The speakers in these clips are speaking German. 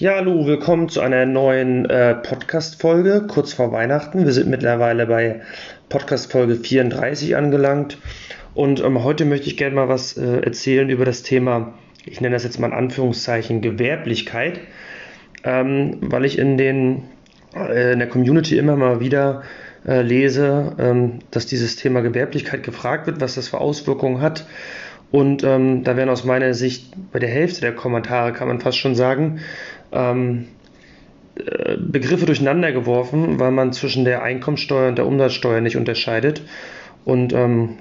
Ja, hallo, willkommen zu einer neuen Podcast-Folge kurz vor Weihnachten. Wir sind mittlerweile bei Podcast-Folge 34 angelangt und heute möchte ich gerne mal was erzählen über das Thema, ich nenne das jetzt mal in Anführungszeichen Gewerblichkeit, weil ich in der Community immer mal wieder lese, dass dieses Thema Gewerblichkeit gefragt wird, was das für Auswirkungen hat. Und da werden aus meiner Sicht bei der Hälfte der Kommentare, kann man fast schon sagen, Begriffe durcheinander geworfen, weil man zwischen der Einkommensteuer und der Umsatzsteuer nicht unterscheidet. Und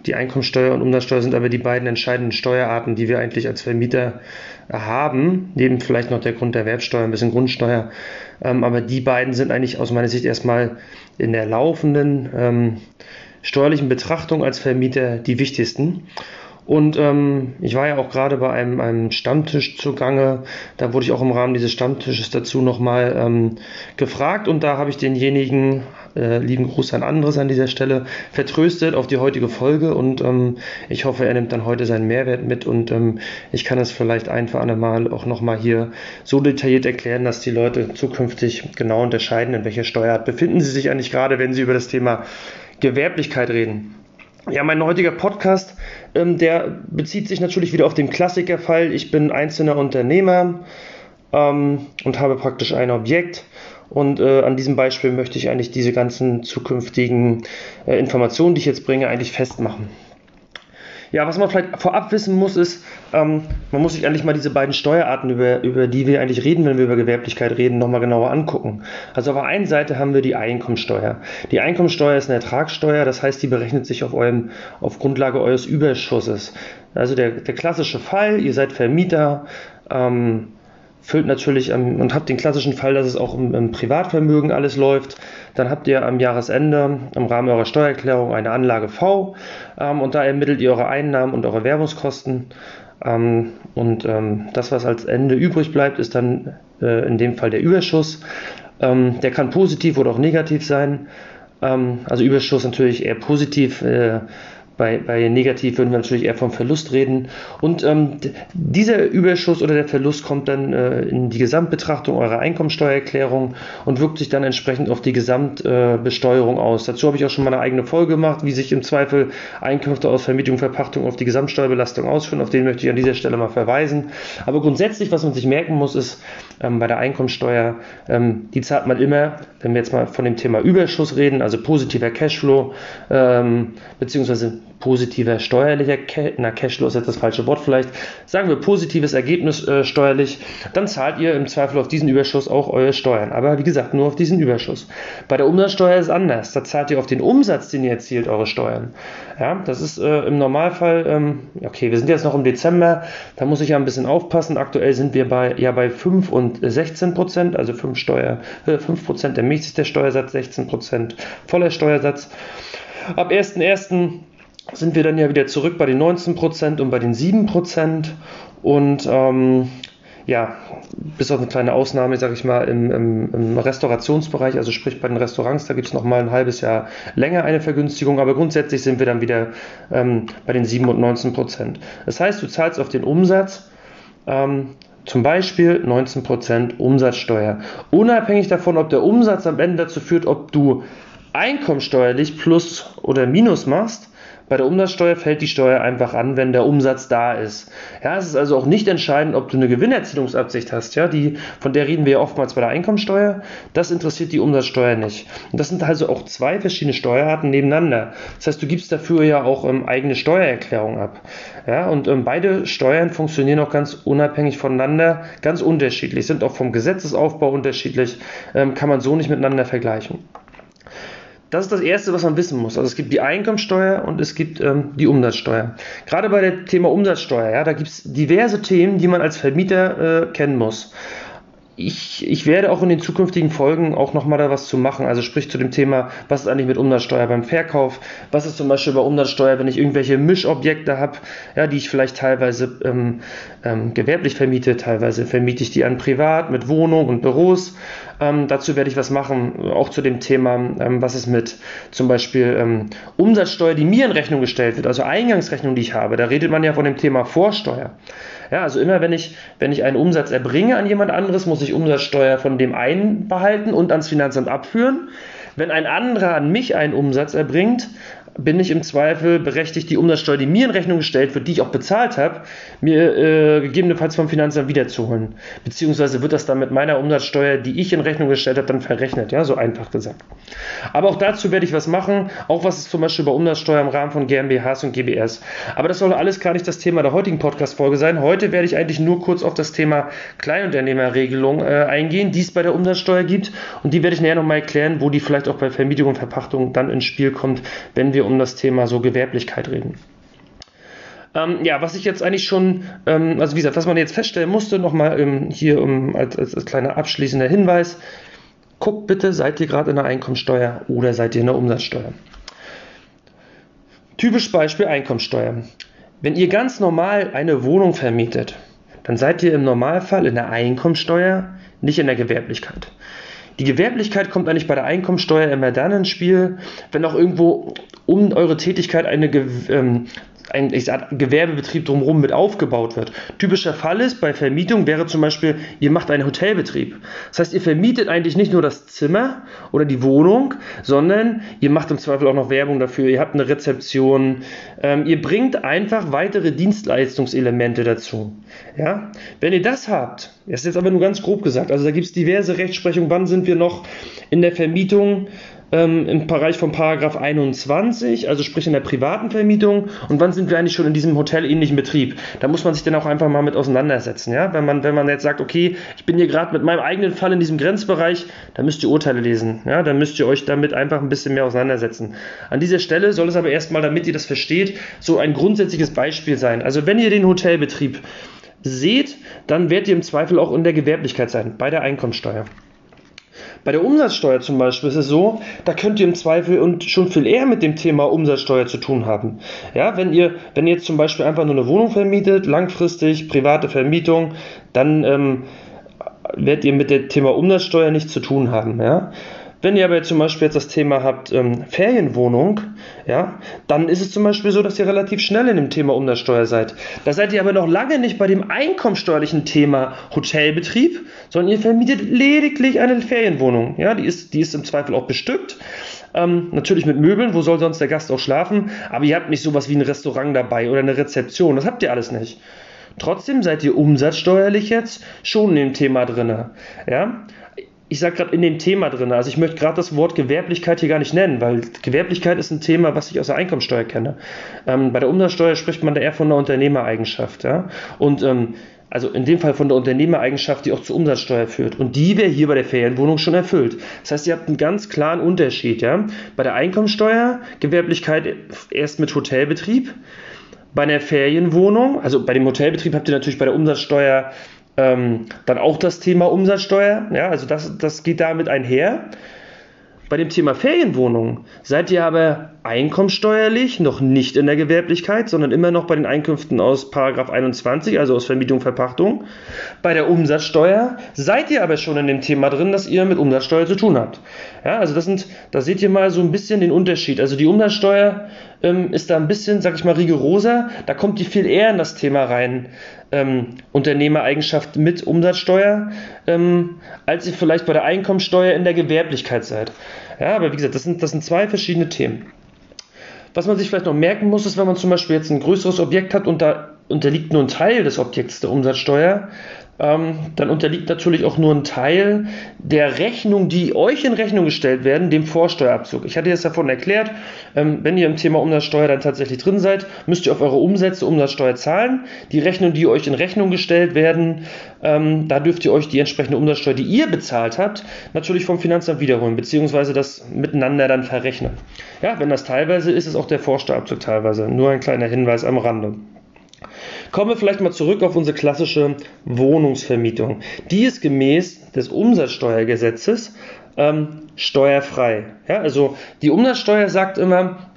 die Einkommensteuer und Umsatzsteuer sind aber die beiden entscheidenden Steuerarten, die wir eigentlich als Vermieter haben, neben vielleicht noch der Grunderwerbsteuer, ein bisschen Grundsteuer. Aber die beiden sind eigentlich aus meiner Sicht erstmal in der laufenden steuerlichen Betrachtung als Vermieter die wichtigsten. Und ich war ja auch gerade bei einem Stammtisch zugange, da wurde ich auch im Rahmen dieses Stammtisches dazu nochmal gefragt und da habe ich denjenigen, lieben Gruß an Andres an dieser Stelle, vertröstet auf die heutige Folge und ich hoffe, er nimmt dann heute seinen Mehrwert mit und ich kann es vielleicht ein für allemal auch nochmal hier so detailliert erklären, dass die Leute zukünftig genau unterscheiden, in welcher Steuerart befinden sie sich eigentlich gerade, wenn sie über das Thema Gewerblichkeit reden. Ja, mein heutiger Podcast, der bezieht sich natürlich wieder auf den Klassikerfall. Ich bin einzelner Unternehmer und habe praktisch ein Objekt. Und an diesem Beispiel möchte ich eigentlich diese ganzen zukünftigen Informationen, die ich jetzt bringe, eigentlich festmachen. Ja, was man vielleicht vorab wissen muss, ist, man muss sich eigentlich mal diese beiden Steuerarten, über die wir eigentlich reden, wenn wir über Gewerblichkeit reden, nochmal genauer angucken. Also auf der einen Seite haben wir die Einkommensteuer. Die Einkommensteuer ist eine Ertragssteuer, das heißt, die berechnet sich auf Grundlage eures Überschusses. Also der klassische Fall, ihr seid Vermieter, füllt natürlich und habt den klassischen Fall, dass es auch im Privatvermögen alles läuft. Dann habt ihr am Jahresende im Rahmen eurer Steuererklärung eine Anlage V und da ermittelt ihr eure Einnahmen und eure Werbungskosten. Das, was als Ende übrig bleibt, ist dann in dem Fall der Überschuss. Der kann positiv oder auch negativ sein. Also Überschuss natürlich eher positiv. Bei negativ würden wir natürlich eher vom Verlust reden. Und dieser Überschuss oder der Verlust kommt dann in die Gesamtbetrachtung eurer Einkommensteuererklärung und wirkt sich dann entsprechend auf die Gesamtbesteuerung aus. Dazu habe ich auch schon mal eine eigene Folge gemacht, wie sich im Zweifel Einkünfte aus Vermietung, Verpachtung auf die Gesamtsteuerbelastung ausführen. Auf den möchte ich an dieser Stelle mal verweisen. Aber grundsätzlich, was man sich merken muss, ist bei der Einkommensteuer, die zahlt man immer, wenn wir jetzt mal von dem Thema Überschuss reden, also positiver Cashflow, beziehungsweise positiver steuerlicher Cashflow ist jetzt das falsche Wort vielleicht, sagen wir positives Ergebnis steuerlich, dann zahlt ihr im Zweifel auf diesen Überschuss auch eure Steuern, aber wie gesagt, nur auf diesen Überschuss. Bei der Umsatzsteuer ist es anders, da zahlt ihr auf den Umsatz, den ihr erzielt, eure Steuern. Ja, das ist im Normalfall, okay, wir sind jetzt noch im Dezember, da muss ich ja ein bisschen aufpassen, aktuell sind wir bei 5 und 16%, also 5% ermäßigter Steuersatz, 16% voller Steuersatz. Ab 1.1. sind wir dann ja wieder zurück bei den 19% und bei den 7%. Und bis auf eine kleine Ausnahme, sage ich mal, im Restaurationsbereich, also sprich bei den Restaurants, da gibt es nochmal ein halbes Jahr länger eine Vergünstigung, aber grundsätzlich sind wir dann wieder bei den 7 und 19%. Das heißt, du zahlst auf den Umsatz, zum Beispiel 19% Umsatzsteuer. Unabhängig davon, ob der Umsatz am Ende dazu führt, ob du einkommensteuerlich plus oder minus machst, bei der Umsatzsteuer fällt die Steuer einfach an, wenn der Umsatz da ist. Ja, es ist also auch nicht entscheidend, ob du eine Gewinnerzielungsabsicht hast. Ja, von der reden wir ja oftmals bei der Einkommensteuer. Das interessiert die Umsatzsteuer nicht. Und das sind also auch zwei verschiedene Steuerarten nebeneinander. Das heißt, du gibst dafür ja auch eigene Steuererklärungen ab. Ja, und beide Steuern funktionieren auch ganz unabhängig voneinander, ganz unterschiedlich, sind auch vom Gesetzesaufbau unterschiedlich, kann man so nicht miteinander vergleichen. Das ist das Erste, was man wissen muss. Also es gibt die Einkommensteuer und es gibt die Umsatzsteuer. Gerade bei dem Thema Umsatzsteuer, ja, da gibt es diverse Themen, die man als Vermieter kennen muss. Ich werde auch in den zukünftigen Folgen auch nochmal da was zu machen, also sprich zu dem Thema, was ist eigentlich mit Umsatzsteuer beim Verkauf, was ist zum Beispiel bei Umsatzsteuer, wenn ich irgendwelche Mischobjekte habe, ja, die ich vielleicht teilweise gewerblich vermiete, teilweise vermiete ich die an privat mit Wohnung und Büros, dazu werde ich was machen, auch zu dem Thema, was ist mit zum Beispiel Umsatzsteuer, die mir in Rechnung gestellt wird, also Eingangsrechnung, die ich habe, da redet man ja von dem Thema Vorsteuer. Ja, also immer wenn ich einen Umsatz erbringe an jemand anderes, muss ich Umsatzsteuer von dem einen behalten und ans Finanzamt abführen. Wenn ein anderer an mich einen Umsatz erbringt, bin ich im Zweifel berechtigt, die Umsatzsteuer, die mir in Rechnung gestellt wird, die ich auch bezahlt habe, mir gegebenenfalls vom Finanzamt wiederzuholen. Beziehungsweise wird das dann mit meiner Umsatzsteuer, die ich in Rechnung gestellt habe, dann verrechnet. Ja, so einfach gesagt. Aber auch dazu werde ich was machen. Auch was ist zum Beispiel bei Umsatzsteuer im Rahmen von GmbHs und GbRs. Aber das soll alles gar nicht das Thema der heutigen Podcast-Folge sein. Heute werde ich eigentlich nur kurz auf das Thema Kleinunternehmerregelung eingehen, die es bei der Umsatzsteuer gibt. Und die werde ich näher nochmal erklären, wo die vielleicht auch bei Vermietung und Verpachtung dann ins Spiel kommt, wenn wir um das Thema so Gewerblichkeit reden. Ja, was ich jetzt eigentlich schon, also wie gesagt, was man jetzt feststellen musste, nochmal hier als kleiner abschließender Hinweis, guckt bitte, seid ihr gerade in der Einkommensteuer oder seid ihr in der Umsatzsteuer? Typisch Beispiel Einkommensteuer. Wenn ihr ganz normal eine Wohnung vermietet, dann seid ihr im Normalfall in der Einkommensteuer, nicht in der Gewerblichkeit. Die Gewerblichkeit kommt eigentlich bei der Einkommensteuer immer dann ins Spiel, wenn auch irgendwo um eure Tätigkeit ein Gewerbebetrieb drumherum mit aufgebaut wird. Typischer Fall ist, bei Vermietung wäre zum Beispiel, ihr macht einen Hotelbetrieb. Das heißt, ihr vermietet eigentlich nicht nur das Zimmer oder die Wohnung, sondern ihr macht im Zweifel auch noch Werbung dafür, ihr habt eine Rezeption, ihr bringt einfach weitere Dienstleistungselemente dazu. Ja? Wenn ihr das habt, das ist jetzt aber nur ganz grob gesagt, also da gibt es diverse Rechtsprechungen, wann sind wir noch in der Vermietung, im Bereich von Paragraph 21, also sprich in der privaten Vermietung, und wann sind wir eigentlich schon in diesem hotelähnlichen Betrieb? Da muss man sich dann auch einfach mal mit auseinandersetzen. Ja? Wenn man jetzt sagt, okay, ich bin hier gerade mit meinem eigenen Fall in diesem Grenzbereich, dann müsst ihr Urteile lesen. Ja? Dann müsst ihr euch damit einfach ein bisschen mehr auseinandersetzen. An dieser Stelle soll es aber erstmal, damit ihr das versteht, so ein grundsätzliches Beispiel sein. Also wenn ihr den Hotelbetrieb seht, dann werdet ihr im Zweifel auch in der Gewerblichkeit sein, bei der Einkommensteuer. Bei der Umsatzsteuer zum Beispiel ist es so, da könnt ihr im Zweifel und schon viel eher mit dem Thema Umsatzsteuer zu tun haben. Ja, wenn ihr jetzt zum Beispiel einfach nur eine Wohnung vermietet, langfristig, private Vermietung, dann werdet ihr mit dem Thema Umsatzsteuer nichts zu tun haben. Ja? Wenn ihr aber jetzt zum Beispiel jetzt das Thema habt Ferienwohnung, ja, dann ist es zum Beispiel so, dass ihr relativ schnell in dem Thema Umsatzsteuer seid. Da seid ihr aber noch lange nicht bei dem einkommensteuerlichen Thema Hotelbetrieb, sondern ihr vermietet lediglich eine Ferienwohnung. Ja, die ist im Zweifel auch bestückt. Natürlich mit Möbeln, wo soll sonst der Gast auch schlafen? Aber ihr habt nicht sowas wie ein Restaurant dabei oder eine Rezeption, das habt ihr alles nicht. Trotzdem seid ihr umsatzsteuerlich jetzt schon in dem Thema drin. Ja? Ich sage gerade in dem Thema drin, also ich möchte gerade das Wort Gewerblichkeit hier gar nicht nennen, weil Gewerblichkeit ist ein Thema, was ich aus der Einkommensteuer kenne. Bei der Umsatzsteuer spricht man da eher von einer Unternehmereigenschaft. Ja? Und also in dem Fall von der Unternehmereigenschaft, die auch zur Umsatzsteuer führt. Und die wäre hier bei der Ferienwohnung schon erfüllt. Das heißt, ihr habt einen ganz klaren Unterschied. Ja? Bei der Einkommensteuer, Gewerblichkeit erst mit Hotelbetrieb. Bei einer Ferienwohnung, also bei dem Hotelbetrieb habt ihr natürlich bei der Umsatzsteuer dann auch das Thema Umsatzsteuer, ja, also das geht damit einher. Bei dem Thema Ferienwohnungen seid ihr aber einkommensteuerlich noch nicht in der Gewerblichkeit, sondern immer noch bei den Einkünften aus Paragraph 21, also aus Vermietung, Verpachtung. Bei der Umsatzsteuer seid ihr aber schon in dem Thema drin, dass ihr mit Umsatzsteuer zu tun habt. Ja, also da seht ihr mal so ein bisschen den Unterschied. Also die Umsatzsteuer ist da ein bisschen, sag ich mal, rigoroser. Da kommt die viel eher in das Thema rein, Unternehmereigenschaft mit Umsatzsteuer, als ihr vielleicht bei der Einkommensteuer in der Gewerblichkeit seid. Ja, aber wie gesagt, das sind zwei verschiedene Themen. Was man sich vielleicht noch merken muss, ist, wenn man zum Beispiel jetzt ein größeres Objekt hat und da unterliegt nur ein Teil des Objekts der Umsatzsteuer, dann unterliegt natürlich auch nur ein Teil der Rechnung, die euch in Rechnung gestellt werden, dem Vorsteuerabzug. Ich hatte jetzt davon erklärt, wenn ihr im Thema Umsatzsteuer dann tatsächlich drin seid, müsst ihr auf eure Umsätze Umsatzsteuer zahlen. Die Rechnungen, die euch in Rechnung gestellt werden, da dürft ihr euch die entsprechende Umsatzsteuer, die ihr bezahlt habt, natürlich vom Finanzamt wiederholen, beziehungsweise das miteinander dann verrechnen. Ja, wenn das teilweise ist, ist auch der Vorsteuerabzug teilweise. Nur ein kleiner Hinweis am Rande. Kommen wir vielleicht mal zurück auf unsere klassische Wohnungsvermietung. Die ist gemäß des Umsatzsteuergesetzes steuerfrei. Ja, also die Umsatzsteuer sagt immer,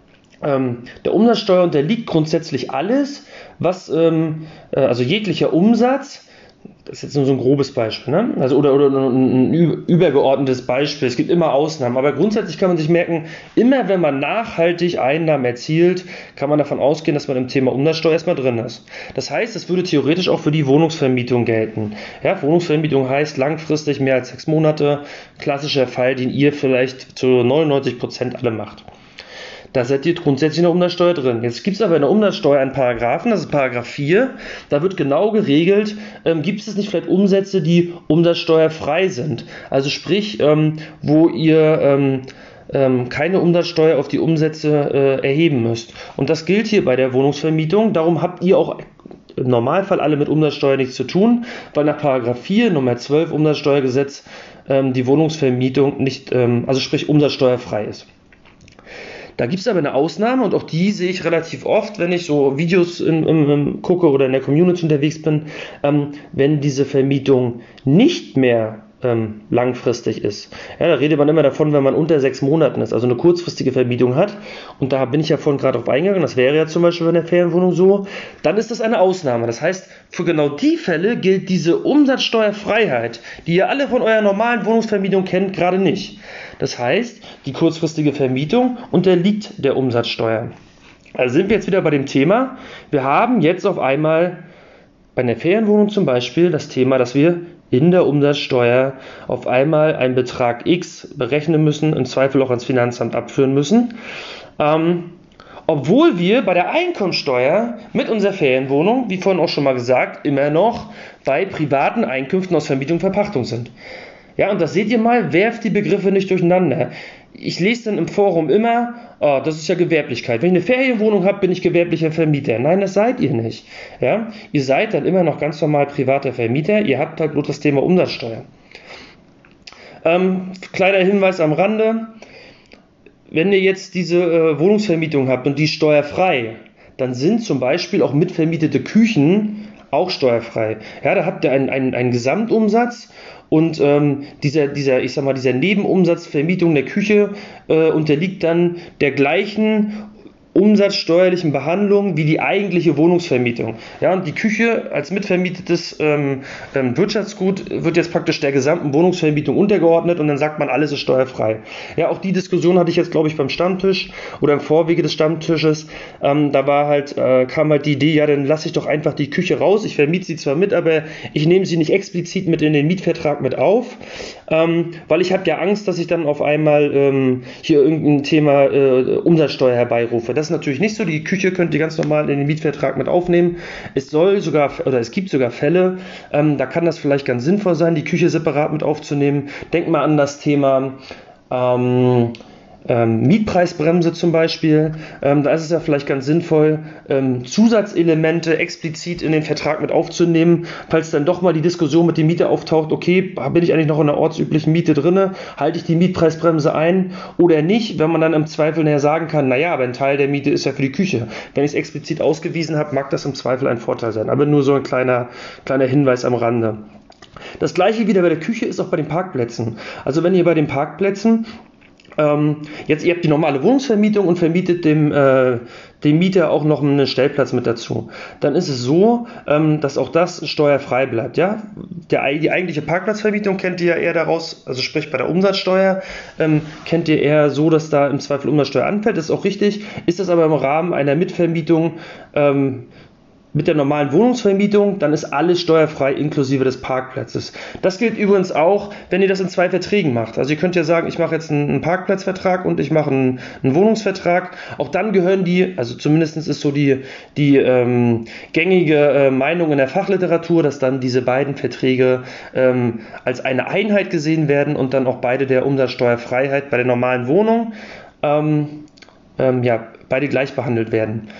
der Umsatzsteuer unterliegt grundsätzlich alles, was also jeglicher Umsatz, Das ist jetzt nur so ein grobes Beispiel, ne? Also, oder ein übergeordnetes Beispiel. Es gibt immer Ausnahmen, aber grundsätzlich kann man sich merken, immer wenn man nachhaltig Einnahmen erzielt, kann man davon ausgehen, dass man im Thema Umsatzsteuer erstmal drin ist. Das heißt, es würde theoretisch auch für die Wohnungsvermietung gelten. Ja, Wohnungsvermietung heißt langfristig mehr als 6 Monate. Klassischer Fall, den ihr vielleicht zu 99% alle macht. Da seid ihr grundsätzlich in der Umsatzsteuer drin. Jetzt gibt es aber in der Umsatzsteuer einen Paragraphen, das ist Paragraph 4. Da wird genau geregelt, gibt es nicht vielleicht Umsätze, die umsatzsteuerfrei sind. Also sprich, wo ihr keine Umsatzsteuer auf die Umsätze erheben müsst. Und das gilt hier bei der Wohnungsvermietung. Darum habt ihr auch im Normalfall alle mit Umsatzsteuer nichts zu tun, weil nach Paragraph 4 Nummer 12 Umsatzsteuergesetz die Wohnungsvermietung nicht, also sprich umsatzsteuerfrei ist. Da gibt es aber eine Ausnahme und auch die sehe ich relativ oft, wenn ich so Videos gucke oder in der Community unterwegs bin, wenn diese Vermietung nicht mehr langfristig ist. Ja, da redet man immer davon, wenn man unter 6 Monaten ist, also eine kurzfristige Vermietung hat, und da bin ich ja vorhin gerade drauf eingegangen, das wäre ja zum Beispiel bei einer Ferienwohnung so, dann ist das eine Ausnahme. Das heißt, für genau die Fälle gilt diese Umsatzsteuerfreiheit, die ihr alle von eurer normalen Wohnungsvermietung kennt, gerade nicht. Das heißt, die kurzfristige Vermietung unterliegt der Umsatzsteuer. Also sind wir jetzt wieder bei dem Thema, wir haben jetzt auf einmal bei einer Ferienwohnung zum Beispiel das Thema, dass wir in der Umsatzsteuer auf einmal einen Betrag X berechnen müssen, im Zweifel auch ans Finanzamt abführen müssen, obwohl wir bei der Einkommensteuer mit unserer Ferienwohnung, wie vorhin auch schon mal gesagt, immer noch bei privaten Einkünften aus Vermietung und Verpachtung sind. Ja, und das seht ihr mal, werft die Begriffe nicht durcheinander. Ich lese dann im Forum immer, oh, das ist ja Gewerblichkeit. Wenn ich eine Ferienwohnung habe, bin ich gewerblicher Vermieter. Nein, das seid ihr nicht. Ja? Ihr seid dann immer noch ganz normal privater Vermieter. Ihr habt halt bloß das Thema Umsatzsteuer. Kleiner Hinweis am Rande. Wenn ihr jetzt diese Wohnungsvermietung habt und die ist steuerfrei, dann sind zum Beispiel auch mitvermietete Küchen auch steuerfrei. Ja, da habt ihr einen Gesamtumsatz. Und dieser Nebenumsatz Vermietung der Küche unterliegt dann der gleichen umsatzsteuerlichen Behandlung wie die eigentliche Wohnungsvermietung. Ja, und die Küche als mitvermietetes Wirtschaftsgut wird jetzt praktisch der gesamten Wohnungsvermietung untergeordnet und dann sagt man, alles ist steuerfrei. Ja, auch die Diskussion hatte ich jetzt, glaube ich, beim Stammtisch oder im Vorwege des Stammtisches. Da war halt, kam halt die Idee, ja, dann lasse ich doch einfach die Küche raus. Ich vermiete sie zwar mit, aber ich nehme sie nicht explizit mit in den Mietvertrag mit auf, weil ich habe ja Angst, dass ich dann auf einmal hier irgendein Thema Umsatzsteuer herbeirufe. Das ist natürlich nicht so, die Küche könnt ihr ganz normal in den Mietvertrag mit aufnehmen. Es soll sogar, oder es gibt sogar Fälle, da kann das vielleicht ganz sinnvoll sein, die Küche separat mit aufzunehmen. Denkt mal an das Thema Mietpreisbremse zum Beispiel. Da ist es ja vielleicht ganz sinnvoll, Zusatzelemente explizit in den Vertrag mit aufzunehmen, falls dann doch mal die Diskussion mit dem Mieter auftaucht, okay, bin ich eigentlich noch in der ortsüblichen Miete drinne? Halte ich die Mietpreisbremse ein oder nicht? Wenn man dann im Zweifel näher sagen kann, naja, aber ein Teil der Miete ist ja für die Küche. Wenn ich es explizit ausgewiesen habe, mag das im Zweifel ein Vorteil sein. Aber nur so ein kleiner Hinweis am Rande. Das gleiche wieder bei der Küche ist auch bei den Parkplätzen. Also wenn ihr bei den Parkplätzen jetzt, ihr habt die normale Wohnungsvermietung und vermietet dem Mieter auch noch einen Stellplatz mit dazu. Dann ist es so, dass auch das steuerfrei bleibt. Ja? Die eigentliche Parkplatzvermietung kennt ihr ja eher daraus, also sprich bei der Umsatzsteuer, kennt ihr eher so, dass da im Zweifel Umsatzsteuer anfällt. Das ist auch richtig. Ist das aber im Rahmen einer Mitvermietung mit der normalen Wohnungsvermietung, dann ist alles steuerfrei inklusive des Parkplatzes. Das gilt übrigens auch, wenn ihr das in 2 Verträgen macht. Also ihr könnt ja sagen, ich mache jetzt einen Parkplatzvertrag und ich mache einen Wohnungsvertrag. Auch dann gehören die, also zumindest ist so die gängige Meinung in der Fachliteratur, dass dann diese beiden Verträge als eine Einheit gesehen werden und dann auch beide der Umsatzsteuerfreiheit bei der normalen Wohnung beide gleich behandelt werden.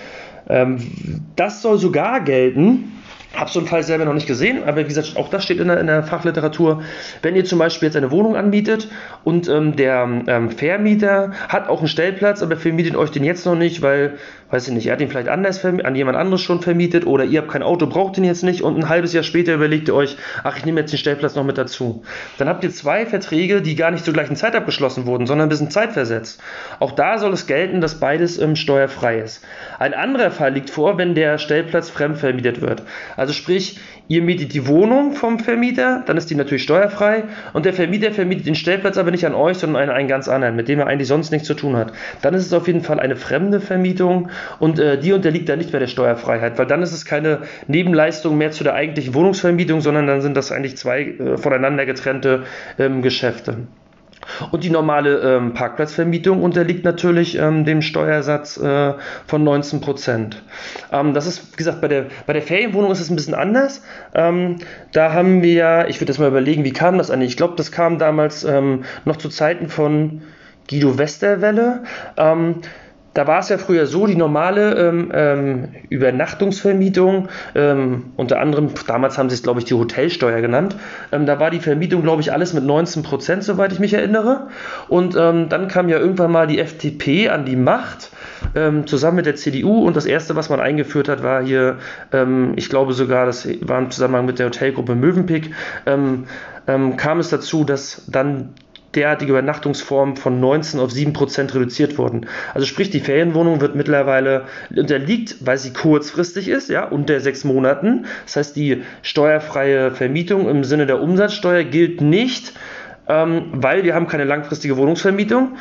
Das soll sogar gelten, habe so einen Fall selber noch nicht gesehen, aber wie gesagt, auch das steht in der Fachliteratur, wenn ihr zum Beispiel jetzt eine Wohnung anmietet und der Vermieter hat auch einen Stellplatz, aber vermietet euch den jetzt noch nicht, weil weiß ich nicht, er hat ihn vielleicht anders an jemand anderes schon vermietet oder ihr habt kein Auto, braucht ihn jetzt nicht und ein halbes Jahr später überlegt ihr euch, ach, ich nehme jetzt den Stellplatz noch mit dazu. Dann habt ihr zwei Verträge, die gar nicht zur gleichen Zeit abgeschlossen wurden, sondern ein bisschen zeitversetzt. Auch da soll es gelten, dass beides steuerfrei ist. Ein anderer Fall liegt vor, wenn der Stellplatz fremd vermietet wird. Also sprich, ihr mietet die Wohnung vom Vermieter, dann ist die natürlich steuerfrei und der Vermieter vermietet den Stellplatz aber nicht an euch, sondern an einen ganz anderen, mit dem er eigentlich sonst nichts zu tun hat. Dann ist es auf jeden Fall eine fremde Vermietung und die unterliegt dann nicht mehr der Steuerfreiheit, weil dann ist es keine Nebenleistung mehr zu der eigentlichen Wohnungsvermietung, sondern dann sind das eigentlich zwei voneinander getrennte Geschäfte. Und die normale Parkplatzvermietung unterliegt natürlich dem Steuersatz von 19%. Das ist, wie gesagt, bei der Ferienwohnung ist es ein bisschen anders. Da haben wir, ich würde jetzt mal überlegen, wie kam das eigentlich? Ich glaube, das kam damals noch zu Zeiten von Guido Westerwelle. Da war es ja früher so, die normale Übernachtungsvermietung, unter anderem, damals haben sie es, glaube ich, die Hotelsteuer genannt, da war die Vermietung, glaube ich, alles mit 19%, soweit ich mich erinnere. Und dann kam ja irgendwann mal die FDP an die Macht, zusammen mit der CDU. Und das Erste, was man eingeführt hat, war hier, ich glaube sogar, das war im Zusammenhang mit der Hotelgruppe Mövenpick, kam es dazu, dass dann derartige Übernachtungsformen von 19 auf 7% reduziert wurden. Also sprich, die Ferienwohnung wird mittlerweile unterliegt, weil sie kurzfristig ist, ja, unter 6 Monaten. Das heißt, die steuerfreie Vermietung im Sinne der Umsatzsteuer gilt nicht, weil wir haben keine langfristige Wohnungsvermietung.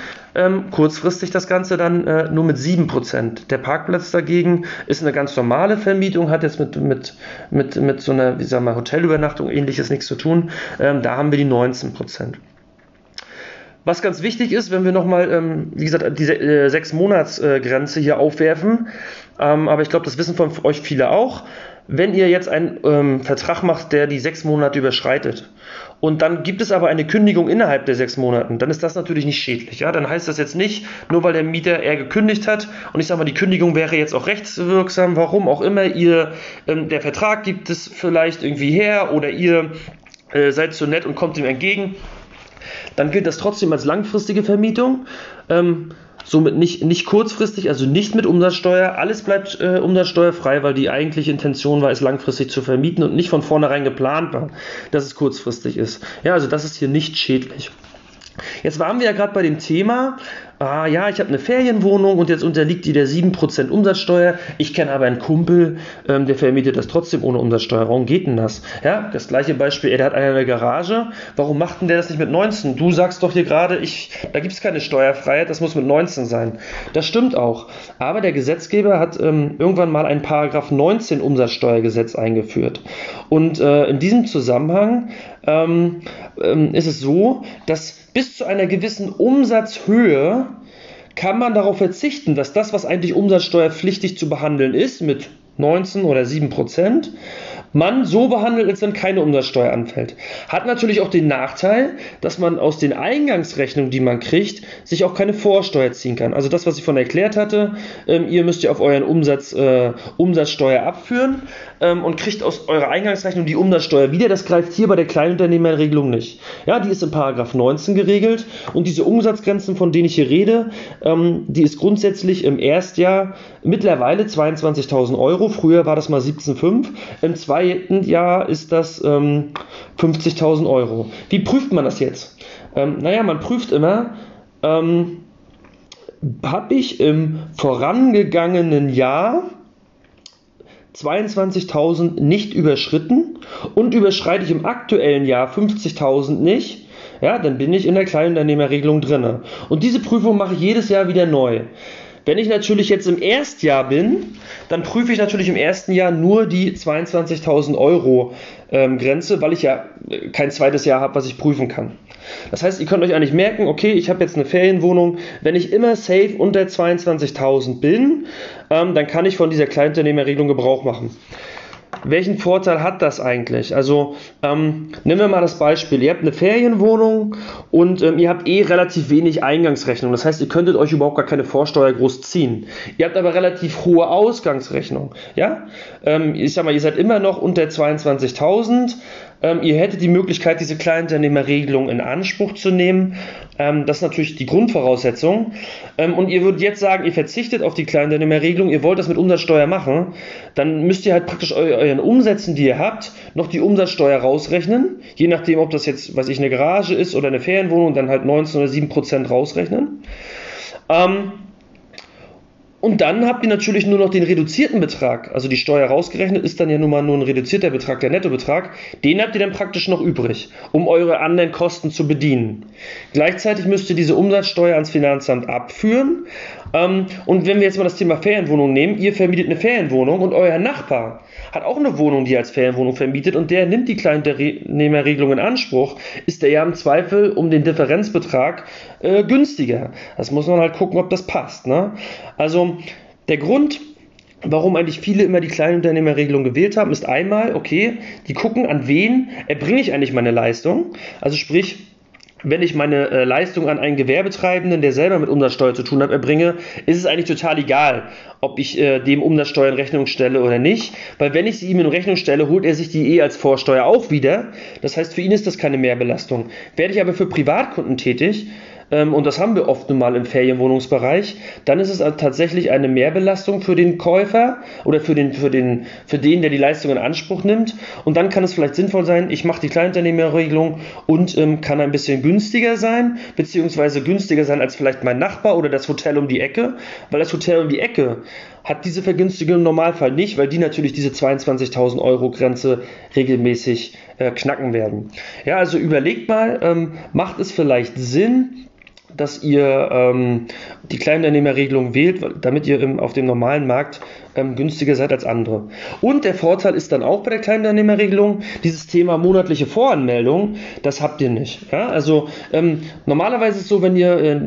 Kurzfristig das Ganze dann nur mit 7%. Der Parkplatz dagegen ist eine ganz normale Vermietung, hat jetzt mit so einer, wie sagen wir, Hotelübernachtung ähnliches nichts zu tun. Da haben wir die 19%. Was ganz wichtig ist, wenn wir nochmal, wie gesagt, diese 6-Monats-Grenze hier aufwerfen, aber ich glaube, das wissen von euch viele auch, wenn ihr jetzt einen Vertrag macht, der die 6 Monate überschreitet und dann gibt es aber eine Kündigung innerhalb der 6 Monaten, dann ist das natürlich nicht schädlich. Ja? Dann heißt das jetzt nicht, nur weil der Mieter eher gekündigt hat und ich sage mal, die Kündigung wäre jetzt auch rechtswirksam, warum auch immer, ihr, der Vertrag gibt es vielleicht irgendwie her oder ihr seid so nett und kommt ihm entgegen, dann gilt das trotzdem als langfristige Vermietung, somit nicht kurzfristig, also nicht mit Umsatzsteuer. Alles bleibt umsatzsteuerfrei, weil die eigentliche Intention war, es langfristig zu vermieten und nicht von vornherein geplant war, dass es kurzfristig ist. Ja, also das ist hier nicht schädlich. Jetzt waren wir ja gerade bei dem Thema, ich habe eine Ferienwohnung und jetzt unterliegt die der 7% Umsatzsteuer, ich kenne aber einen Kumpel, der vermietet das trotzdem ohne Umsatzsteuer, warum geht denn das? Ja, das gleiche Beispiel, der hat eine Garage, warum macht denn der das nicht mit 19? Du sagst doch hier gerade, da gibt es keine Steuerfreiheit, das muss mit 19 sein. Das stimmt auch, aber der Gesetzgeber hat irgendwann mal einen Paragraph 19 Umsatzsteuergesetz eingeführt und in diesem Zusammenhang ist es so, dass bis zu einer gewissen Umsatzhöhe kann man darauf verzichten, dass das, was eigentlich umsatzsteuerpflichtig zu behandeln ist, mit 19 oder 7%, man so behandelt, als wenn keine Umsatzsteuer anfällt. Hat natürlich auch den Nachteil, dass man aus den Eingangsrechnungen, die man kriegt, sich auch keine Vorsteuer ziehen kann. Also das, was ich vorhin erklärt hatte, ihr müsst ja auf euren Umsatz Umsatzsteuer abführen und kriegt aus eurer Eingangsrechnung die Umsatzsteuer wieder. Das greift hier bei der Kleinunternehmerregelung nicht. Ja, die ist in § 19 geregelt und diese Umsatzgrenzen, von denen ich hier rede, die ist grundsätzlich im Erstjahr mittlerweile 22.000 Euro. Früher war das mal 17,5. Im zweiten Jahr ist das 50.000 Euro. Wie prüft man das jetzt? Man prüft immer, habe ich im vorangegangenen Jahr 22.000 nicht überschritten und überschreite ich im aktuellen Jahr 50.000 nicht, ja, dann bin ich in der Kleinunternehmerregelung drin. Und diese Prüfung mache ich jedes Jahr wieder neu. Wenn ich natürlich jetzt im Erstjahr bin, dann prüfe ich natürlich im ersten Jahr nur die 22.000 Euro Grenze, weil ich ja kein zweites Jahr habe, was ich prüfen kann. Das heißt, ihr könnt euch eigentlich merken, okay, ich habe jetzt eine Ferienwohnung, wenn ich immer safe unter 22.000 bin, dann kann ich von dieser Kleinunternehmerregelung Gebrauch machen. Welchen Vorteil hat das eigentlich? Also nehmen wir mal das Beispiel, ihr habt eine Ferienwohnung und ihr habt relativ wenig Eingangsrechnung, das heißt, ihr könntet euch überhaupt gar keine Vorsteuer groß ziehen. Ihr habt aber relativ hohe Ausgangsrechnung, ja? Ich sag mal, ihr seid immer noch unter 22.000, Ihr hättet die Möglichkeit, diese Kleinunternehmerregelung in Anspruch zu nehmen. Das ist natürlich die Grundvoraussetzung. Und ihr würdet jetzt sagen, ihr verzichtet auf die Kleinunternehmerregelung, ihr wollt das mit Umsatzsteuer machen, dann müsst ihr halt praktisch euren Umsätzen, die ihr habt, noch die Umsatzsteuer rausrechnen. Je nachdem, ob das jetzt, weiß ich, eine Garage ist oder eine Ferienwohnung, dann halt 19 oder 7% rausrechnen. Und dann habt ihr natürlich nur noch den reduzierten Betrag, also die Steuer rausgerechnet ist dann ja nun mal nur ein reduzierter Betrag, der Nettobetrag, den habt ihr dann praktisch noch übrig, um eure anderen Kosten zu bedienen. Gleichzeitig müsst ihr diese Umsatzsteuer ans Finanzamt abführen. Und wenn wir jetzt mal das Thema Ferienwohnung nehmen, ihr vermietet eine Ferienwohnung und euer Nachbar hat auch eine Wohnung, die er als Ferienwohnung vermietet und der nimmt die Kleinunternehmerregelung in Anspruch, ist der ja im Zweifel um den Differenzbetrag günstiger. Das muss man halt gucken, ob das passt, ne? Also der Grund, warum eigentlich viele immer die Kleinunternehmerregelung gewählt haben, ist einmal, okay, die gucken, an wen erbringe ich eigentlich meine Leistung, also sprich, wenn ich meine Leistung an einen Gewerbetreibenden, der selber mit Umsatzsteuer zu tun hat, erbringe, ist es eigentlich total egal, ob ich dem Umsatzsteuer in Rechnung stelle oder nicht, weil wenn ich sie ihm in Rechnung stelle, holt er sich die als Vorsteuer auch wieder, das heißt, für ihn ist das keine Mehrbelastung. Werde ich aber für Privatkunden tätig, und das haben wir oft nun mal im Ferienwohnungsbereich, dann ist es tatsächlich eine Mehrbelastung für den Käufer oder für den, der die Leistung in Anspruch nimmt. Und dann kann es vielleicht sinnvoll sein, ich mache die Kleinunternehmerregelung und kann ein bisschen günstiger sein, beziehungsweise günstiger sein als vielleicht mein Nachbar oder das Hotel um die Ecke, weil das Hotel um die Ecke hat diese Vergünstigung im Normalfall nicht, weil die natürlich diese 22.000 € Grenze regelmäßig knacken werden. Ja, also überlegt mal, macht es vielleicht Sinn, dass ihr die Kleinunternehmerregelung wählt, damit ihr auf dem normalen Markt günstiger seid als andere. Und der Vorteil ist dann auch bei der Kleinunternehmerregelung, dieses Thema monatliche Voranmeldung, das habt ihr nicht. Ja? Also normalerweise ist es so, wenn ihr,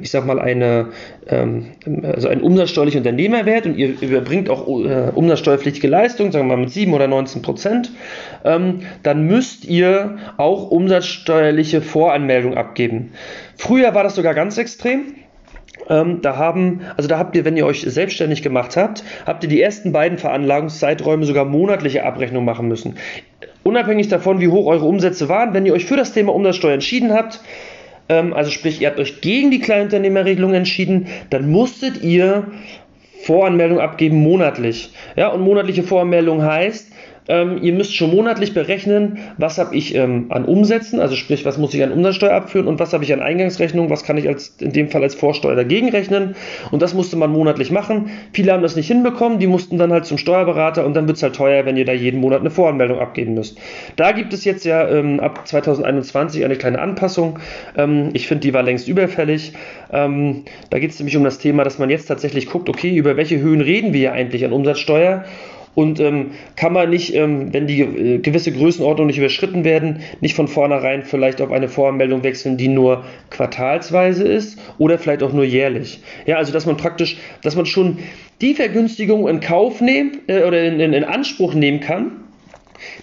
ich sag mal, also einen umsatzsteuerlichen Unternehmer werdet und ihr überbringt auch umsatzsteuerpflichtige Leistungen, sagen wir mal mit 7 oder 19%, dann müsst ihr auch umsatzsteuerliche Voranmeldung abgeben. Früher war das sogar ganz extrem. Da habt ihr, wenn ihr euch selbstständig gemacht habt, die ersten beiden Veranlagungszeiträume sogar monatliche Abrechnung machen müssen. Unabhängig davon, wie hoch eure Umsätze waren, wenn ihr euch für das Thema Umsatzsteuer entschieden habt, also sprich, ihr habt euch gegen die Kleinunternehmerregelung entschieden, dann musstet ihr Voranmeldung abgeben monatlich. Ja, und monatliche Voranmeldung heißt, ihr müsst schon monatlich berechnen, was habe ich an Umsätzen, also sprich, was muss ich an Umsatzsteuer abführen und was habe ich an Eingangsrechnung, was kann ich in dem Fall als Vorsteuer dagegen rechnen, und das musste man monatlich machen. Viele haben das nicht hinbekommen, die mussten dann halt zum Steuerberater und dann wird es halt teuer, wenn ihr da jeden Monat eine Voranmeldung abgeben müsst. Da gibt es jetzt ja ab 2021 eine kleine Anpassung, ich finde, die war längst überfällig. Da geht es nämlich um das Thema, dass man jetzt tatsächlich guckt, okay, über welche Höhen reden wir ja eigentlich an Umsatzsteuer. Und kann man nicht, wenn die gewisse Größenordnung nicht überschritten werden, nicht von vornherein vielleicht auf eine Voranmeldung wechseln, die nur quartalsweise ist oder vielleicht auch nur jährlich. Ja, also dass man schon die Vergünstigung in Kauf nehmen oder in Anspruch nehmen kann,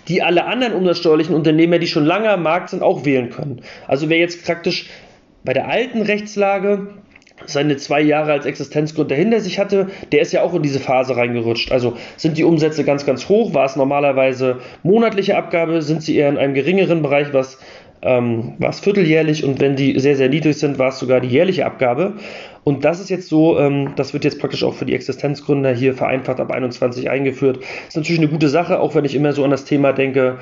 die alle anderen umsatzsteuerlichen Unternehmer, die schon lange am Markt sind, auch wählen können. Also wer jetzt praktisch bei der alten Rechtslage seine 2 Jahre als Existenzgründer hinter sich hatte, der ist ja auch in diese Phase reingerutscht. Also sind die Umsätze ganz, ganz hoch, war es normalerweise monatliche Abgabe, sind sie eher in einem geringeren Bereich, war es vierteljährlich, und wenn die sehr, sehr niedrig sind, war es sogar die jährliche Abgabe. Und das ist jetzt so, das wird jetzt praktisch auch für die Existenzgründer hier vereinfacht ab 21 eingeführt. Ist natürlich eine gute Sache, auch wenn ich immer so an das Thema denke,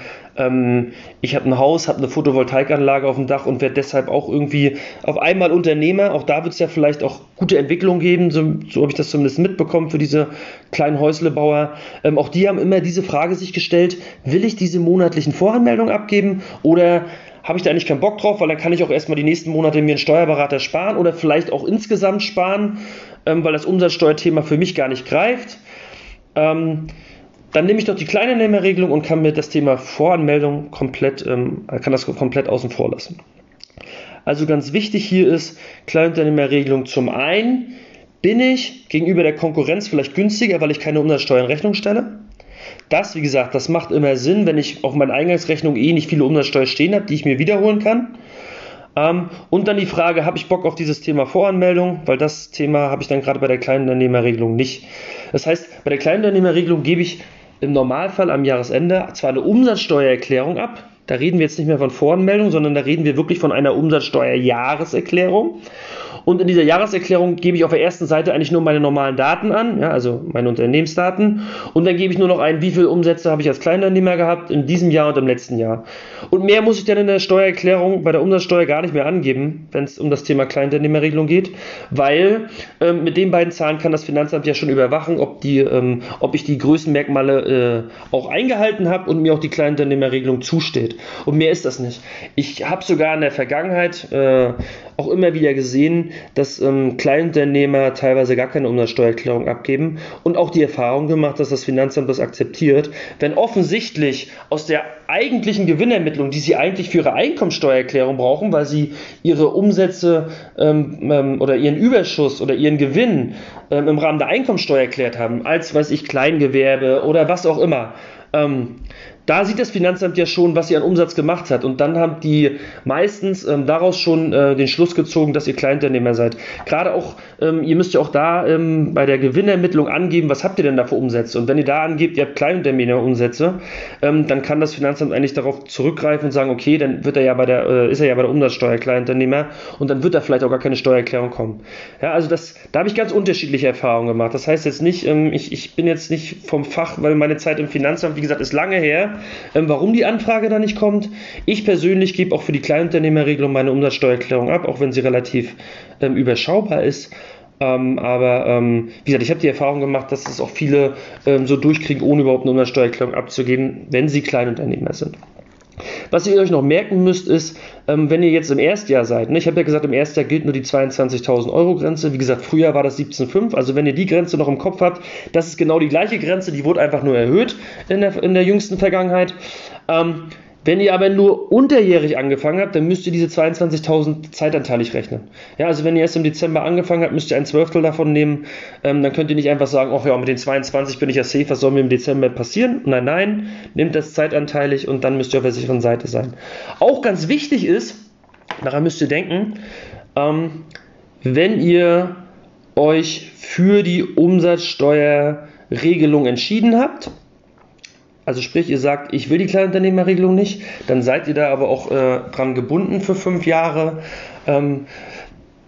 ich habe ein Haus, habe eine Photovoltaikanlage auf dem Dach und werde deshalb auch irgendwie auf einmal Unternehmer. Auch da wird es ja vielleicht auch gute Entwicklung geben, so habe ich das zumindest mitbekommen für diese kleinen Häuslebauer. Auch die haben immer diese Frage sich gestellt, will ich diese monatlichen Voranmeldungen abgeben oder habe ich da eigentlich keinen Bock drauf, weil dann kann ich auch erstmal die nächsten Monate mir einen Steuerberater sparen oder vielleicht auch insgesamt sparen, weil das Umsatzsteuerthema für mich gar nicht greift. Dann nehme ich doch die Kleinunternehmerregelung und kann mir das Thema Voranmeldung komplett außen vor lassen. Also ganz wichtig hier ist, Kleinunternehmerregelung zum einen, bin ich gegenüber der Konkurrenz vielleicht günstiger, weil ich keine Umsatzsteuer in Rechnung stelle. Das, wie gesagt, das macht immer Sinn, wenn ich auf meiner Eingangsrechnung nicht viele Umsatzsteuer stehen habe, die ich mir wiederholen kann. Und dann die Frage, habe ich Bock auf dieses Thema Voranmeldung, weil das Thema habe ich dann gerade bei der Kleinunternehmerregelung nicht. Das heißt, bei der Kleinunternehmerregelung gebe ich im Normalfall am Jahresende zwar eine Umsatzsteuererklärung ab, da reden wir jetzt nicht mehr von Voranmeldung, sondern da reden wir wirklich von einer Umsatzsteuerjahreserklärung. Und in dieser Jahreserklärung gebe ich auf der ersten Seite eigentlich nur meine normalen Daten an, ja, also meine Unternehmensdaten. Und dann gebe ich nur noch ein, wie viel Umsätze habe ich als Kleinunternehmer gehabt in diesem Jahr und im letzten Jahr. Und mehr muss ich dann in der Steuererklärung bei der Umsatzsteuer gar nicht mehr angeben, wenn es um das Thema Kleinunternehmerregelung geht, weil mit den beiden Zahlen kann das Finanzamt ja schon überwachen, ob ich die Größenmerkmale auch eingehalten habe und mir auch die Kleinunternehmerregelung zusteht. Und mehr ist das nicht. Ich habe sogar in der Vergangenheit auch immer wieder gesehen, dass Kleinunternehmer teilweise gar keine Umsatzsteuererklärung abgeben und auch die Erfahrung gemacht, dass das Finanzamt das akzeptiert, wenn offensichtlich aus der eigentlichen Gewinnermittlung, die sie eigentlich für ihre Einkommensteuererklärung brauchen, weil sie ihre Umsätze oder ihren Überschuss oder ihren Gewinn im Rahmen der Einkommensteuer erklärt haben, als, weiß ich, Kleingewerbe oder was auch immer, da sieht das Finanzamt ja schon, was ihr an Umsatz gemacht hat, und dann haben die meistens daraus schon den Schluss gezogen, dass ihr Kleinunternehmer seid. Gerade auch, ihr müsst ja auch da bei der Gewinnermittlung angeben, was habt ihr denn da für Umsätze, und wenn ihr da angebt, ihr habt Kleinunternehmerumsätze, dann kann das Finanzamt eigentlich darauf zurückgreifen und sagen, okay, dann wird er ja ist er ja bei der Umsatzsteuer Kleinunternehmer und dann wird da vielleicht auch gar keine Steuererklärung kommen. Ja, also da habe ich ganz unterschiedliche Erfahrungen gemacht. Das heißt jetzt nicht, ich bin jetzt nicht vom Fach, weil meine Zeit im Finanzamt, wie gesagt, ist lange her, warum die Anfrage da nicht kommt. Ich persönlich gebe auch für die Kleinunternehmerregelung meine Umsatzsteuererklärung ab, auch wenn sie relativ überschaubar ist. Aber wie gesagt, ich habe die Erfahrung gemacht, dass es auch viele so durchkriegen, ohne überhaupt eine Umsatzsteuererklärung abzugeben, wenn sie Kleinunternehmer sind. Was ihr euch noch merken müsst, ist, wenn ihr jetzt im Erstjahr seid, ne? Ich habe ja gesagt, im Erstjahr gilt nur die 22.000 € Grenze, wie gesagt, früher war das 17,5, also wenn ihr die Grenze noch im Kopf habt, das ist genau die gleiche Grenze, die wurde einfach nur erhöht in der jüngsten Vergangenheit. Wenn ihr aber nur unterjährig angefangen habt, dann müsst ihr diese 22.000 zeitanteilig rechnen. Ja, also wenn ihr erst im Dezember angefangen habt, müsst ihr ein Zwölftel davon nehmen. Dann könnt ihr nicht einfach sagen, ach ja, mit den 22 bin ich ja safe, was soll mir im Dezember passieren? Nein, nehmt das zeitanteilig und dann müsst ihr auf der sicheren Seite sein. Auch ganz wichtig ist, daran müsst ihr denken, wenn ihr euch für die Umsatzsteuerregelung entschieden habt, also sprich, ihr sagt, ich will die Kleinunternehmerregelung nicht, dann seid ihr da aber auch dran gebunden für 5 Jahre.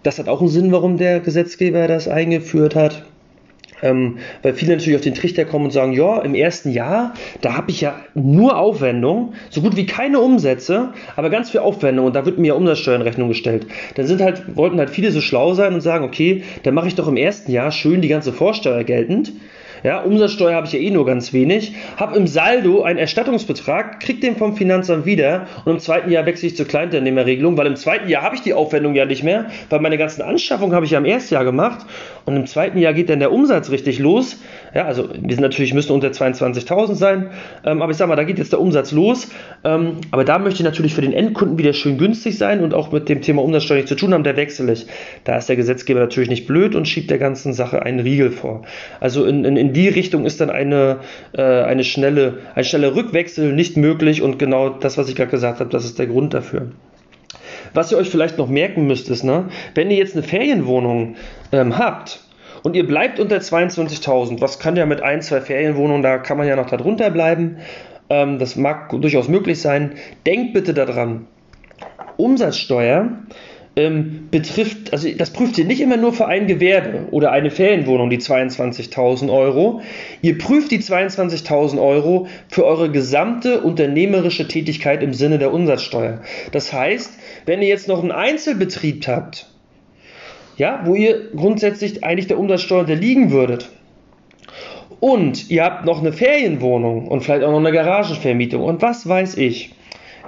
Das hat auch einen Sinn, warum der Gesetzgeber das eingeführt hat. Weil viele natürlich auf den Trichter kommen und sagen, ja, im ersten Jahr, da habe ich ja nur Aufwendungen, so gut wie keine Umsätze, aber ganz viel Aufwendung, und da wird mir ja Umsatzsteuer in Rechnung gestellt. Dann wollten viele so schlau sein und sagen, okay, dann mache ich doch im ersten Jahr schön die ganze Vorsteuer geltend. Ja, Umsatzsteuer habe ich ja eh nur ganz wenig, habe im Saldo einen Erstattungsbetrag, kriege den vom Finanzamt wieder, und im zweiten Jahr wechsle ich zur Kleinunternehmerregelung, weil im zweiten Jahr habe ich die Aufwendung ja nicht mehr, weil meine ganzen Anschaffungen habe ich ja im ersten Jahr gemacht, und im zweiten Jahr geht dann der Umsatz richtig los. Ja, also wir sind natürlich, müssen unter 22.000 sein, aber ich sag mal, da geht jetzt der Umsatz los, aber da möchte ich natürlich für den Endkunden wieder schön günstig sein und auch mit dem Thema Umsatzsteuer nichts zu tun haben, der wechsle ich. Da ist der Gesetzgeber natürlich nicht blöd und schiebt der ganzen Sache einen Riegel vor. Also in die Richtung ist dann ein schneller Rückwechsel nicht möglich, und genau das, was ich gerade gesagt habe, das ist der Grund dafür. Was ihr euch vielleicht noch merken müsst, ist, ne, wenn ihr jetzt eine Ferienwohnung habt und ihr bleibt unter 22.000, was kann ja mit 1, 2 Ferienwohnungen, da kann man ja noch darunter bleiben, das mag durchaus möglich sein, denkt bitte daran, Umsatzsteuer betrifft, also das prüft ihr nicht immer nur für ein Gewerbe oder eine Ferienwohnung, die 22.000 €. Ihr prüft die 22.000 € für eure gesamte unternehmerische Tätigkeit im Sinne der Umsatzsteuer. Das heißt, wenn ihr jetzt noch einen Einzelbetrieb habt, ja, wo ihr grundsätzlich eigentlich der Umsatzsteuer unterliegen würdet, und ihr habt noch eine Ferienwohnung und vielleicht auch noch eine Garagenvermietung und was weiß ich,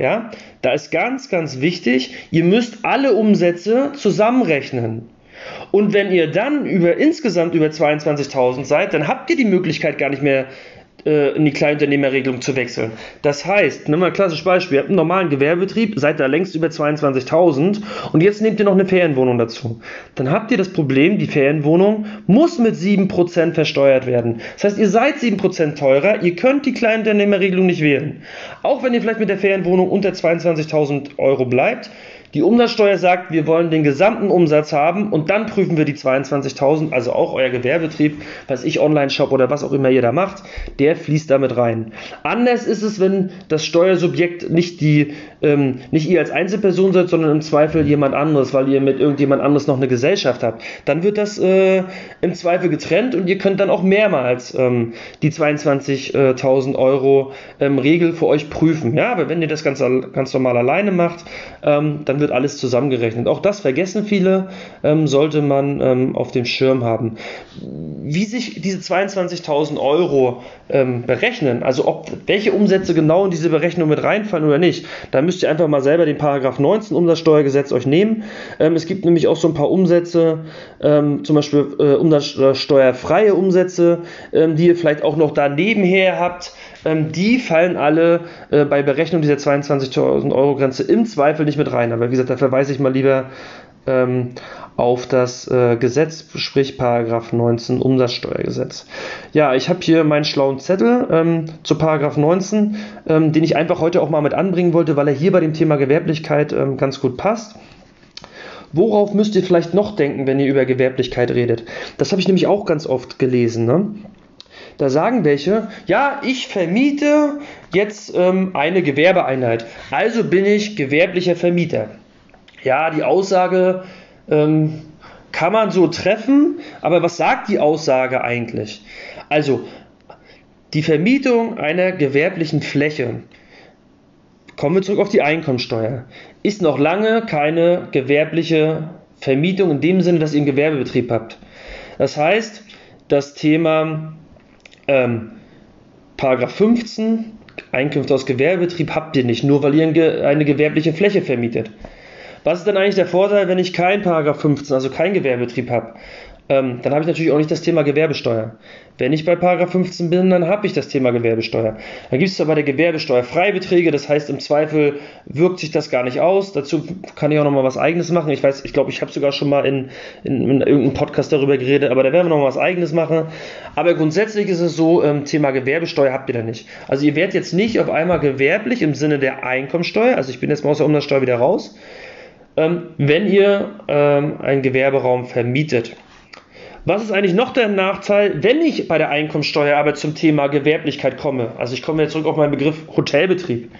ja, da ist ganz, ganz wichtig, ihr müsst alle Umsätze zusammenrechnen. Und wenn ihr dann insgesamt über 22.000 seid, dann habt ihr die Möglichkeit gar nicht mehr in die Kleinunternehmerregelung zu wechseln. Das heißt, nehmen wir ein klassisches Beispiel, ihr habt einen normalen Gewerbebetrieb, seid da längst über 22.000 und jetzt nehmt ihr noch eine Ferienwohnung dazu. Dann habt ihr das Problem, die Ferienwohnung muss mit 7% versteuert werden. Das heißt, ihr seid 7% teurer, ihr könnt die Kleinunternehmerregelung nicht wählen. Auch wenn ihr vielleicht mit der Ferienwohnung unter 22.000 € bleibt, Die Umsatzsteuer sagt, wir wollen den gesamten Umsatz haben und dann prüfen wir die 22.000, also auch euer Gewerbetrieb, was ich Online-Shop oder was auch immer ihr da macht, der fließt damit rein. Anders ist es, wenn das Steuersubjekt nicht ihr als Einzelperson seid, sondern im Zweifel jemand anderes, weil ihr mit irgendjemand anderes noch eine Gesellschaft habt. Dann wird das im Zweifel getrennt und ihr könnt dann auch mehrmals die 22.000 Euro Regel für euch prüfen. Ja, aber wenn ihr das ganz normal alleine macht, dann wird alles zusammengerechnet. Auch das vergessen viele, sollte man auf dem Schirm haben. Wie sich diese 22.000 Euro berechnen, also ob welche Umsätze genau in diese Berechnung mit reinfallen oder nicht, da müsst ihr einfach mal selber den Paragraph 19 Umsatzsteuergesetz euch nehmen. Es gibt nämlich auch so ein paar Umsätze, zum Beispiel umsatzsteuerfreie Umsätze, die ihr vielleicht auch noch danebenher habt, die fallen alle bei Berechnung dieser 22.000 Euro Grenze im Zweifel nicht mit rein. Aber wie gesagt, da verweise ich mal lieber auf das Gesetz, sprich Paragraph 19 Umsatzsteuergesetz. Ja, ich habe hier meinen schlauen Zettel zu Paragraph 19, den ich einfach heute auch mal mit anbringen wollte, weil er hier bei dem Thema Gewerblichkeit ganz gut passt. Worauf müsst ihr vielleicht noch denken, wenn ihr über Gewerblichkeit redet? Das habe ich nämlich auch ganz oft gelesen, ne? Da sagen welche, ja, ich vermiete jetzt eine Gewerbeeinheit, also bin ich gewerblicher Vermieter. Ja, die Aussage kann man so treffen, aber was sagt die Aussage eigentlich? Also, die Vermietung einer gewerblichen Fläche, kommen wir zurück auf die Einkommensteuer, ist noch lange keine gewerbliche Vermietung in dem Sinne, dass ihr einen Gewerbebetrieb habt. Das heißt, das Thema Paragraph 15, Einkünfte aus Gewerbebetrieb habt ihr nicht, nur weil ihr eine gewerbliche Fläche vermietet. Was ist denn eigentlich der Vorteil, wenn ich keinen Paragraph 15, also keinen Gewerbebetrieb habe? Dann habe ich natürlich auch nicht das Thema Gewerbesteuer. Wenn ich bei Paragraph 15 bin, dann habe ich das Thema Gewerbesteuer. Dann gibt es aber bei der Gewerbesteuer Freibeträge, das heißt im Zweifel wirkt sich das gar nicht aus. Dazu kann ich auch nochmal was Eigenes machen. Ich glaube, ich habe sogar schon mal in irgendeinem Podcast darüber geredet, aber da werden wir nochmal was Eigenes machen. Aber grundsätzlich ist es so, Thema Gewerbesteuer habt ihr da nicht. Also ihr werdet jetzt nicht auf einmal gewerblich im Sinne der Einkommensteuer, also ich bin jetzt mal aus der Umsatzsteuer wieder raus, wenn ihr einen Gewerberaum vermietet. Was ist eigentlich noch der Nachteil, wenn ich bei der Einkommensteuer aber zum Thema Gewerblichkeit komme? Also ich komme jetzt zurück auf meinen Begriff Hotelbetrieb.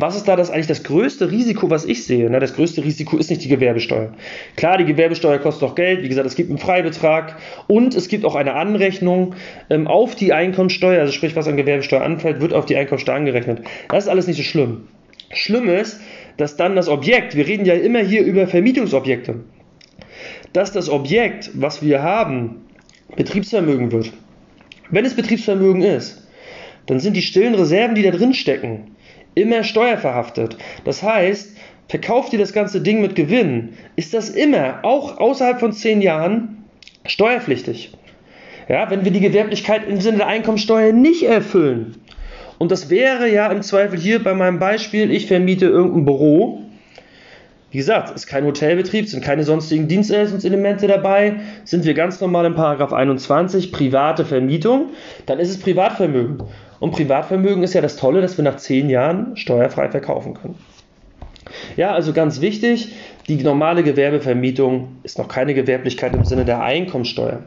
Was ist da eigentlich das größte Risiko, was ich sehe? Na, das größte Risiko ist nicht die Gewerbesteuer. Klar, die Gewerbesteuer kostet auch Geld. Wie gesagt, es gibt einen Freibetrag und es gibt auch eine Anrechnung auf die Einkommensteuer. Also sprich, was an Gewerbesteuer anfällt, wird auf die Einkommensteuer angerechnet. Das ist alles nicht so schlimm. Schlimm ist, dass dann das Objekt, wir reden ja immer hier über Vermietungsobjekte, dass das Objekt, was wir haben, Betriebsvermögen wird. Wenn es Betriebsvermögen ist, dann sind die stillen Reserven, die da drin stecken, immer steuerverhaftet. Das heißt, verkauft ihr das ganze Ding mit Gewinn, ist das immer, auch außerhalb von 10 Jahren, steuerpflichtig. Ja, wenn wir die Gewerblichkeit im Sinne der Einkommensteuer nicht erfüllen. Und das wäre ja im Zweifel hier bei meinem Beispiel, ich vermiete irgendein Büro. Wie gesagt, ist kein Hotelbetrieb, sind keine sonstigen Dienstleistungselemente dabei, sind wir ganz normal in Paragraph 21, private Vermietung, dann ist es Privatvermögen. Und Privatvermögen ist ja das Tolle, dass wir nach 10 Jahren steuerfrei verkaufen können. Ja, also ganz wichtig, die normale Gewerbevermietung ist noch keine Gewerblichkeit im Sinne der Einkommensteuer.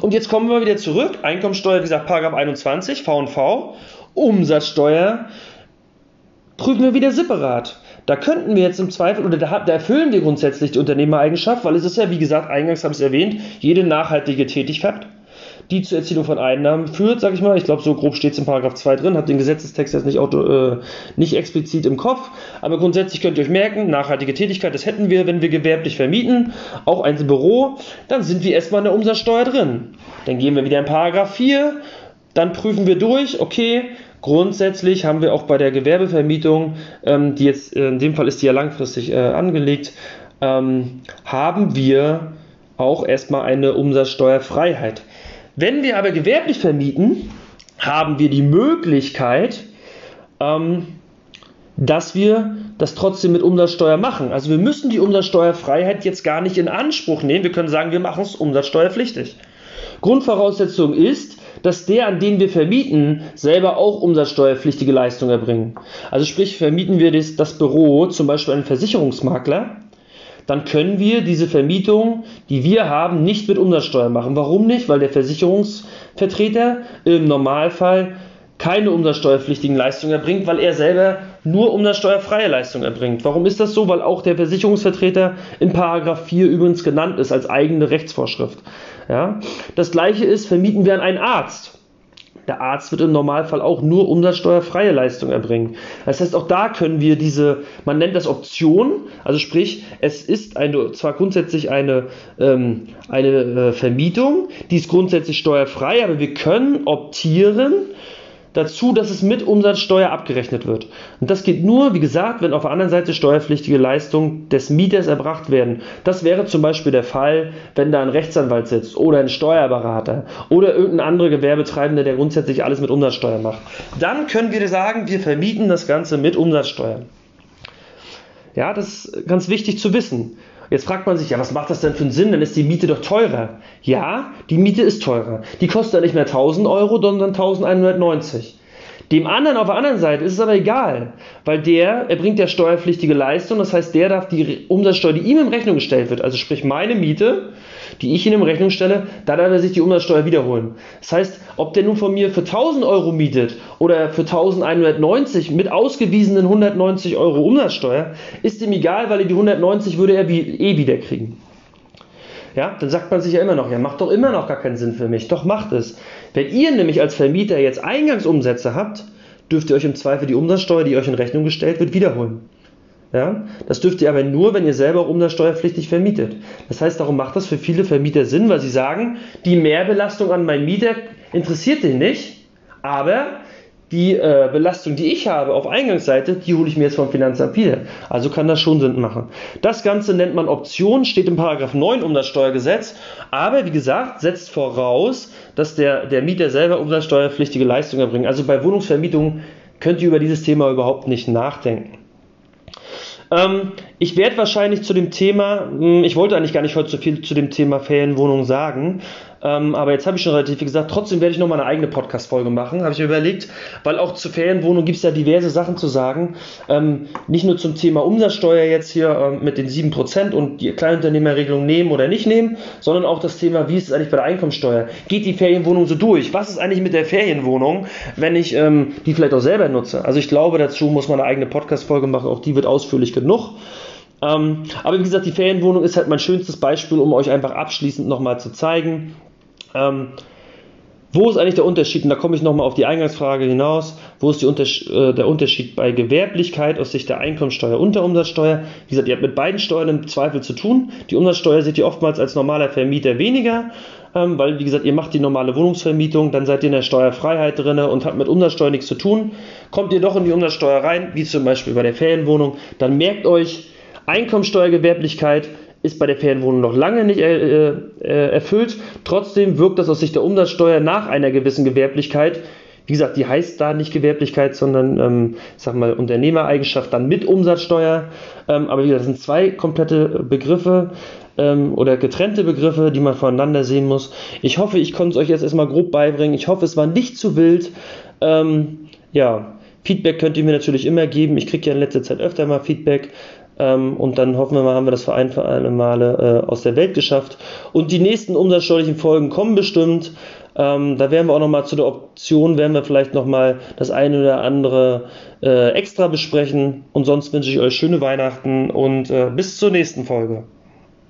Und jetzt kommen wir wieder zurück, Einkommensteuer, wie gesagt, Paragraph 21, V&V, Umsatzsteuer, prüfen wir wieder separat. Da könnten wir jetzt im Zweifel, oder da erfüllen wir grundsätzlich die Unternehmereigenschaft, weil es ist ja, wie gesagt, eingangs habe ich es erwähnt, jede nachhaltige Tätigkeit, die zur Erzielung von Einnahmen führt, sage ich mal. Ich glaube, so grob steht es in Paragraph 2 drin, habe den Gesetzestext jetzt nicht explizit im Kopf, aber grundsätzlich könnt ihr euch merken, nachhaltige Tätigkeit, das hätten wir, wenn wir gewerblich vermieten, auch ein Büro, dann sind wir erstmal in der Umsatzsteuer drin. Dann gehen wir wieder in Paragraph 4, dann prüfen wir durch, okay, grundsätzlich haben wir auch bei der Gewerbevermietung, die jetzt in dem Fall ist die ja langfristig angelegt, haben wir auch erstmal eine Umsatzsteuerfreiheit. Wenn wir aber gewerblich vermieten, haben wir die Möglichkeit, dass wir das trotzdem mit Umsatzsteuer machen. Also wir müssen die Umsatzsteuerfreiheit jetzt gar nicht in Anspruch nehmen. Wir können sagen, wir machen es umsatzsteuerpflichtig. Grundvoraussetzung ist, dass der, an den wir vermieten, selber auch umsatzsteuerpflichtige Leistungen erbringen. Also sprich, vermieten wir das Büro zum Beispiel einem Versicherungsmakler, dann können wir diese Vermietung, die wir haben, nicht mit Umsatzsteuer machen. Warum nicht? Weil der Versicherungsvertreter im Normalfall keine umsatzsteuerpflichtigen Leistungen erbringt, weil er selber nur umsatzsteuerfreie Leistungen erbringt. Warum ist das so? Weil auch der Versicherungsvertreter in Paragraph 4 übrigens genannt ist als eigene Rechtsvorschrift. Ja? Das gleiche ist, vermieten wir an einen Arzt. Der Arzt wird im Normalfall auch nur umsatzsteuerfreie Leistungen erbringen. Das heißt, auch da können wir man nennt das Option, also sprich, es ist zwar grundsätzlich eine Vermietung, die ist grundsätzlich steuerfrei, aber wir können optieren dazu, dass es mit Umsatzsteuer abgerechnet wird. Und das geht nur, wie gesagt, wenn auf der anderen Seite steuerpflichtige Leistungen des Mieters erbracht werden. Das wäre zum Beispiel der Fall, wenn da ein Rechtsanwalt sitzt oder ein Steuerberater oder irgendein anderer Gewerbetreibender, der grundsätzlich alles mit Umsatzsteuer macht. Dann können wir sagen, wir vermieten das Ganze mit Umsatzsteuer. Ja, das ist ganz wichtig zu wissen. Jetzt fragt man sich, ja, was macht das denn für einen Sinn? Dann ist die Miete doch teurer. Ja, die Miete ist teurer. Die kostet ja nicht mehr 1000 Euro, sondern 1190. Dem anderen auf der anderen Seite ist es aber egal, weil der erbringt ja steuerpflichtige Leistung. Das heißt, der darf die Umsatzsteuer, die ihm in Rechnung gestellt wird, also sprich meine Miete, die ich ihm in Rechnung stelle, da darf er sich die Umsatzsteuer wiederholen. Das heißt, ob der nun von mir für 1000 Euro mietet oder für 1190 mit ausgewiesenen 190 Euro Umsatzsteuer, ist ihm egal, weil er die 190 würde er eh wieder kriegen. Ja, dann sagt man sich ja immer noch, ja, macht doch immer noch gar keinen Sinn für mich. Doch, macht es. Wenn ihr nämlich als Vermieter jetzt Eingangsumsätze habt, dürft ihr euch im Zweifel die Umsatzsteuer, die euch in Rechnung gestellt wird, wiederholen. Ja? Das dürft ihr aber nur, wenn ihr selber umsatzsteuerpflichtig vermietet. Das heißt, darum macht das für viele Vermieter Sinn, weil sie sagen, die Mehrbelastung an meinen Mieter interessiert den nicht, aber die Belastung, die ich habe auf Eingangsseite, die hole ich mir jetzt vom Finanzamt wieder. Also kann das schon Sinn machen. Das Ganze nennt man Option, steht im Paragraph 9 Umsatzsteuergesetz. Aber wie gesagt, setzt voraus, dass der Mieter selber umsatzsteuerpflichtige Leistungen erbringt. Also bei Wohnungsvermietungen könnt ihr über dieses Thema überhaupt nicht nachdenken. Ich werde wahrscheinlich zu dem Thema, ich wollte eigentlich gar nicht heute so viel zu dem Thema Ferienwohnung sagen, aber jetzt habe ich schon relativ viel gesagt, trotzdem werde ich nochmal eine eigene Podcast-Folge machen, habe ich mir überlegt, weil auch zu Ferienwohnung gibt es ja diverse Sachen zu sagen, nicht nur zum Thema Umsatzsteuer jetzt hier mit den 7% und die Kleinunternehmerregelung nehmen oder nicht nehmen, sondern auch das Thema, wie ist es eigentlich bei der Einkommensteuer, geht die Ferienwohnung so durch, was ist eigentlich mit der Ferienwohnung, wenn ich die vielleicht auch selber nutze, also ich glaube, dazu muss man eine eigene Podcast-Folge machen, auch die wird ausführlich genug. Aber wie gesagt, die Ferienwohnung ist halt mein schönstes Beispiel, um euch einfach abschließend nochmal zu zeigen, wo ist eigentlich der Unterschied, und da komme ich nochmal auf die Eingangsfrage hinaus, wo ist der Unterschied bei Gewerblichkeit aus Sicht der Einkommensteuer und der Umsatzsteuer? Wie gesagt, ihr habt mit beiden Steuern im Zweifel zu tun. Die Umsatzsteuer seht ihr oftmals als normaler Vermieter weniger, weil, wie gesagt, ihr macht die normale Wohnungsvermietung, dann seid ihr in der Steuerfreiheit drin und habt mit Umsatzsteuer nichts zu tun. Kommt ihr doch in die Umsatzsteuer rein, wie zum Beispiel bei der Ferienwohnung, dann merkt euch, Einkommensteuergewerblichkeit ist bei der Ferienwohnung noch lange nicht erfüllt. Trotzdem wirkt das aus Sicht der Umsatzsteuer nach einer gewissen Gewerblichkeit. Wie gesagt, die heißt da nicht Gewerblichkeit, sondern Unternehmereigenschaft dann mit Umsatzsteuer. Aber wie gesagt, das sind zwei komplette Begriffe oder getrennte Begriffe, die man voneinander sehen muss. Ich hoffe, ich konnte es euch jetzt erstmal grob beibringen. Ich hoffe, es war nicht zu wild. Ja, Feedback könnt ihr mir natürlich immer geben. Ich kriege ja in letzter Zeit öfter mal Feedback. Und dann hoffen wir mal, haben wir das für ein für alle Male aus der Welt geschafft. Und die nächsten umsatzsteuerlichen Folgen kommen bestimmt. Da werden wir auch nochmal zu der Option, werden wir vielleicht nochmal das eine oder andere extra besprechen. Und sonst wünsche ich euch schöne Weihnachten und bis zur nächsten Folge.